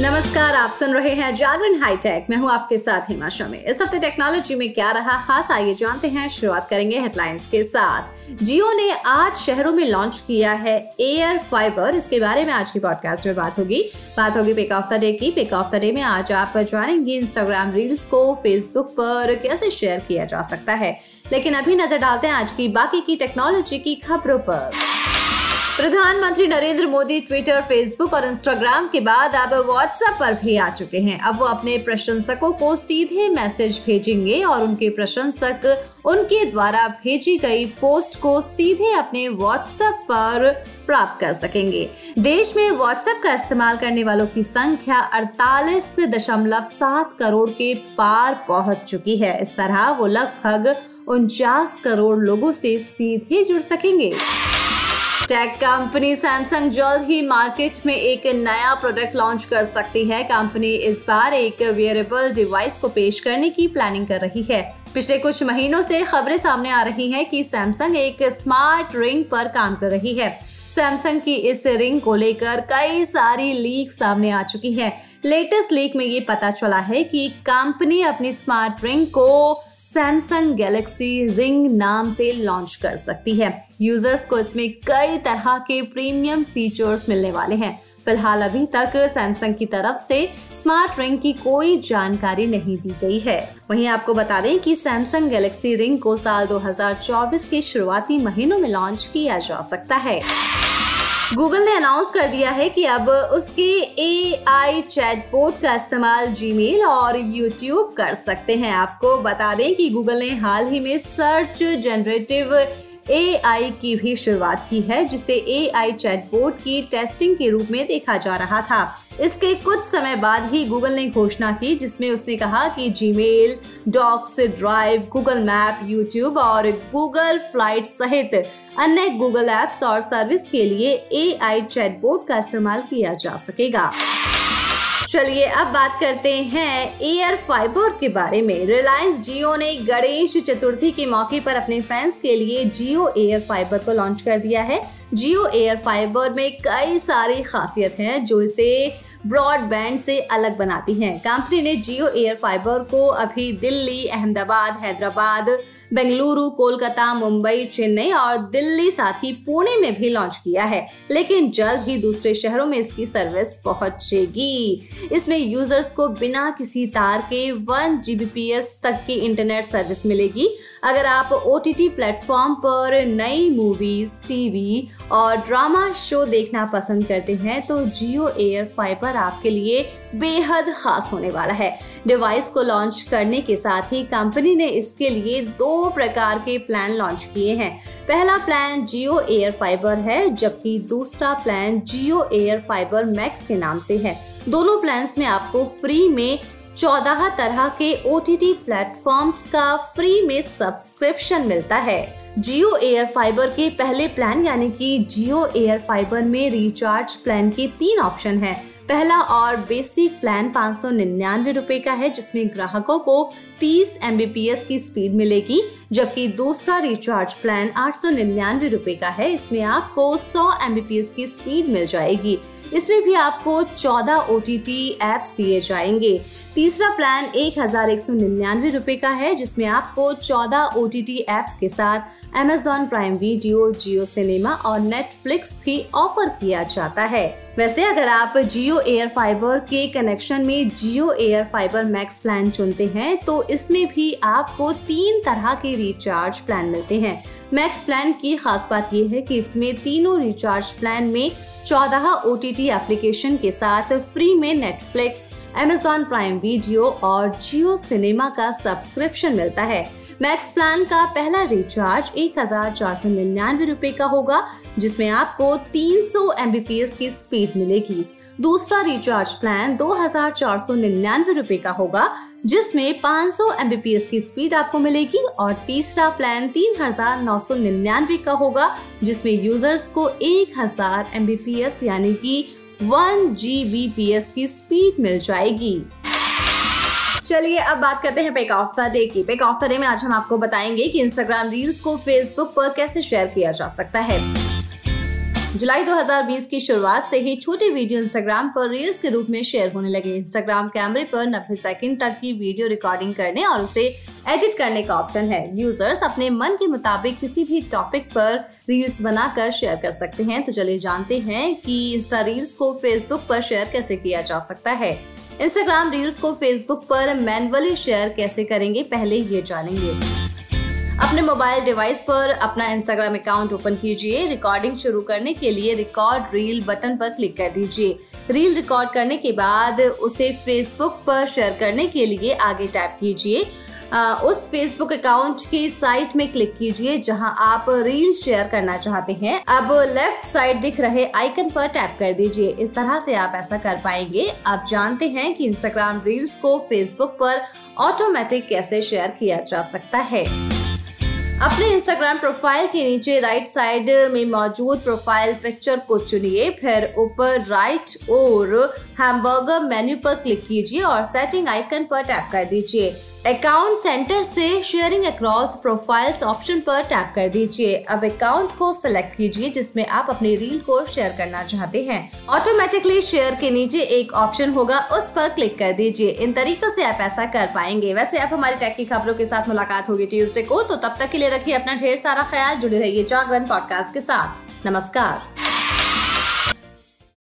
नमस्कार, आप सुन रहे हैं जागरण हाई टेक। मैं हूं आपके साथ हिमा शर्मा। इस हफ्ते टेक्नोलॉजी में क्या रहा खास, आइए जानते हैं। शुरुआत करेंगे हेडलाइंस के साथ। जियो ने 8 शहरों में लॉन्च किया है एयर फाइबर। इसके बारे में आज की पॉडकास्ट में बात होगी पिक ऑफ द डे की। पिक ऑफ द डे में आज आप जानेंगे इंस्टाग्राम रील्स को फेसबुक पर कैसे शेयर किया जा सकता है। लेकिन अभी नजर डालते हैं आज की बाकी की टेक्नोलॉजी की खबरों पर। प्रधानमंत्री नरेंद्र मोदी ट्विटर, फेसबुक और इंस्टाग्राम के बाद अब व्हाट्सएप पर भी आ चुके हैं। अब वो अपने प्रशंसकों को सीधे मैसेज भेजेंगे और उनके प्रशंसक उनके द्वारा भेजी गई पोस्ट को सीधे अपने व्हाट्सएप पर प्राप्त कर सकेंगे। देश में व्हाट्सएप का इस्तेमाल करने वालों की संख्या 48.7 करोड़ के पार पहुंच चुकी है। इस तरह वो लगभग 49 करोड़ लोगों से सीधे जुड़ सकेंगे। टेक कंपनी सैमसंग जल्द ही मार्केट में एक नया प्रोडक्ट लॉन्च कर सकती है। कंपनी इस बार एक वियरेबल डिवाइस को पेश करने की प्लानिंग कर रही है। पिछले कुछ महीनों से खबरें सामने आ रही हैं कि सैमसंग एक स्मार्ट रिंग पर काम कर रही है। सैमसंग की इस रिंग को लेकर कई सारी लीक सामने आ चुकी है। लेटेस्ट लीक में ये पता चला है कि कंपनी अपनी स्मार्ट रिंग को सैमसंग गैलेक्सी रिंग नाम से लॉन्च कर सकती है। यूजर्स को इसमें कई तरह के प्रीमियम फीचर्स मिलने वाले हैं। फिलहाल अभी तक सैमसंग की तरफ से स्मार्ट रिंग की कोई जानकारी नहीं दी गई है। वहीं आपको बता दें कि सैमसंग गैलेक्सी रिंग को साल 2024 के शुरुआती महीनों में लॉन्च किया जा सकता है। गूगल ने अनाउंस कर दिया है कि अब उसके AI चैटबॉट का इस्तेमाल जीमेल और यूट्यूब कर सकते हैं। आपको बता दें कि गूगल ने हाल ही में सर्च जनरेटिव AI की भी शुरुआत की है, जिसे AI चैटबॉट की टेस्टिंग के रूप में देखा जा रहा था। इसके कुछ समय बाद ही गूगल ने घोषणा की, जिसमें उसने कहा कि Gmail, docs, drive, Google map, YouTube और गूगल फ्लाइट सहित अन्य गूगल एप्स और सर्विस के लिए AI चैटबॉट का इस्तेमाल किया जा सकेगा। चलिए अब बात करते हैं एयर फाइबर के बारे में। रिलायंस जियो ने गणेश चतुर्थी के मौके पर अपने फैंस के लिए जियो एयर फाइबर को लॉन्च कर दिया है। जियो एयर फाइबर में कई सारी खासियत हैं जो इसे ब्रॉडबैंड से अलग बनाती हैं। कंपनी ने जियो एयर फाइबर को अभी दिल्ली, अहमदाबाद, हैदराबाद, बेंगलुरु, कोलकाता, मुंबई, चेन्नई और दिल्ली साथ ही पुणे में भी लॉन्च किया है, लेकिन जल्द ही दूसरे शहरों में इसकी सर्विस पहुंचेगी। इसमें यूजर्स को बिना किसी तार के 1 Gbps तक की इंटरनेट सर्विस मिलेगी। अगर आप OTT प्लेटफॉर्म पर नई मूवीज, टीवी और ड्रामा शो देखना पसंद करते हैं तो जियो एयर फाइबर आपके लिए बेहद खास होने वाला है। डिवाइस को लॉन्च करने के साथ ही कंपनी ने इसके लिए 2 प्रकार के प्लान लॉन्च किए हैं। पहला प्लान जियो एयर फाइबर है, जबकि दूसरा plan Jio air fibre max के नाम से है। दोनों प्लान्स में आपको फ्री में 14 तरह के OTT प्लेटफॉर्म्स का फ्री में सब्सक्रिप्शन मिलता है। जियो एयर फाइबर के पहले प्लान यानी कि जियो एयर फाइबर में रिचार्ज प्लान के 3 ऑप्शन हैं। पहला और बेसिक प्लान 599 रुपए का है, जिसमें ग्राहकों को 30 Mbps की स्पीड मिलेगी, जबकि दूसरा रिचार्ज प्लान 899 रुपए का है। इसमें आपको 100 Mbps की स्पीड मिल जाएगी। इसमें भी आपको 14 OTT एप्स दिए जाएंगे। तीसरा प्लान 1199 रुपए का है, जिसमें आपको 14 OTT एप्स के साथ Amazon prime video, Jio cinema और नेटफ्लिक्स भी ऑफर किया जाता है। वैसे अगर आप जियो एयर फाइबर के कनेक्शन में Jio air fibre max plan चुनते हैं तो इसमें भी आपको 3 तरह के रिचार्ज प्लान मिलते हैं। मैक्स प्लान की खास बात यह है कि इसमें तीनों रिचार्ज प्लान में 14 OTT एप्लीकेशन के साथ फ्री में नेटफ्लिक्स, Amazon प्राइम वीडियो और जियो सिनेमा का सब्सक्रिप्शन मिलता है। मैक्स प्लान का पहला रिचार्ज 1499 रुपए का होगा, जिसमें आपको 300 Mbps की स्पीड मिलेगी। दूसरा रिचार्ज प्लान 2499 रुपए का होगा, जिसमें 500 Mbps की स्पीड आपको मिलेगी और तीसरा प्लान 3999 का होगा, जिसमें यूजर्स को 1000 Mbps यानी कि 1 Gbps की स्पीड मिल जाएगी। चलिए अब बात करते हैं पिक ऑफ द डे की। पिक ऑफ द डे में आज हम आपको बताएंगे कि इंस्टाग्राम रील्स को फेसबुक पर कैसे शेयर किया जा सकता है। जुलाई 2020 की शुरुआत से ही छोटे वीडियो इंस्टाग्राम पर रील्स के रूप में शेयर होने लगे। इंस्टाग्राम कैमरे पर 90 सेकंड तक की वीडियो रिकॉर्डिंग करने और उसे एडिट करने का ऑप्शन है। यूजर्स अपने मन के मुताबिक किसी भी टॉपिक पर रील्स बनाकर शेयर कर सकते हैं। तो चलिए जानते हैं कि इंस्टा रील्स को फेसबुक पर शेयर कैसे किया जा सकता है। इंस्टाग्राम रील्स को फेसबुक पर मैन्युअली शेयर कैसे करेंगे, पहले ये जानेंगे। अपने मोबाइल डिवाइस पर अपना इंस्टाग्राम अकाउंट ओपन कीजिए। रिकॉर्डिंग शुरू करने के लिए रिकॉर्ड रील बटन पर क्लिक कर दीजिए। रील रिकॉर्ड करने के बाद उसे फेसबुक पर शेयर करने के लिए आगे टैप कीजिए। उस फेसबुक अकाउंट की साइट में क्लिक कीजिए जहां आप रील शेयर करना चाहते हैं। अब लेफ्ट साइड दिख रहे आइकन पर टैप कर दीजिए। इस तरह से आप ऐसा कर पाएंगे। आप जानते हैं कि इंस्टाग्राम रील्स को फेसबुक पर ऑटोमेटिक कैसे शेयर किया जा सकता है। अपने इंस्टाग्राम प्रोफाइल के नीचे राइट साइड में मौजूद प्रोफाइल पिक्चर को चुनिए, फिर ऊपर राइट और हैमबर्गर मेन्यू पर क्लिक कीजिए और सेटिंग आइकन पर टैप कर दीजिए। अकाउंट सेंटर से शेयरिंग अक्रॉस प्रोफाइल्स ऑप्शन पर टैप कर दीजिए। अब अकाउंट को सिलेक्ट कीजिए जिसमें आप अपनी रील को शेयर करना चाहते हैं। ऑटोमेटिकली शेयर के नीचे एक ऑप्शन होगा, उस पर क्लिक कर दीजिए। इन तरीकों से आप ऐसा कर पाएंगे। वैसे अब हमारी टेक की खबरों के साथ मुलाकात होगी ट्यूसडे को, तो तब तक के लिए रखिए अपना ढेर सारा ख्याल। जुड़े रहिए जागरण पॉडकास्ट के साथ। नमस्कार।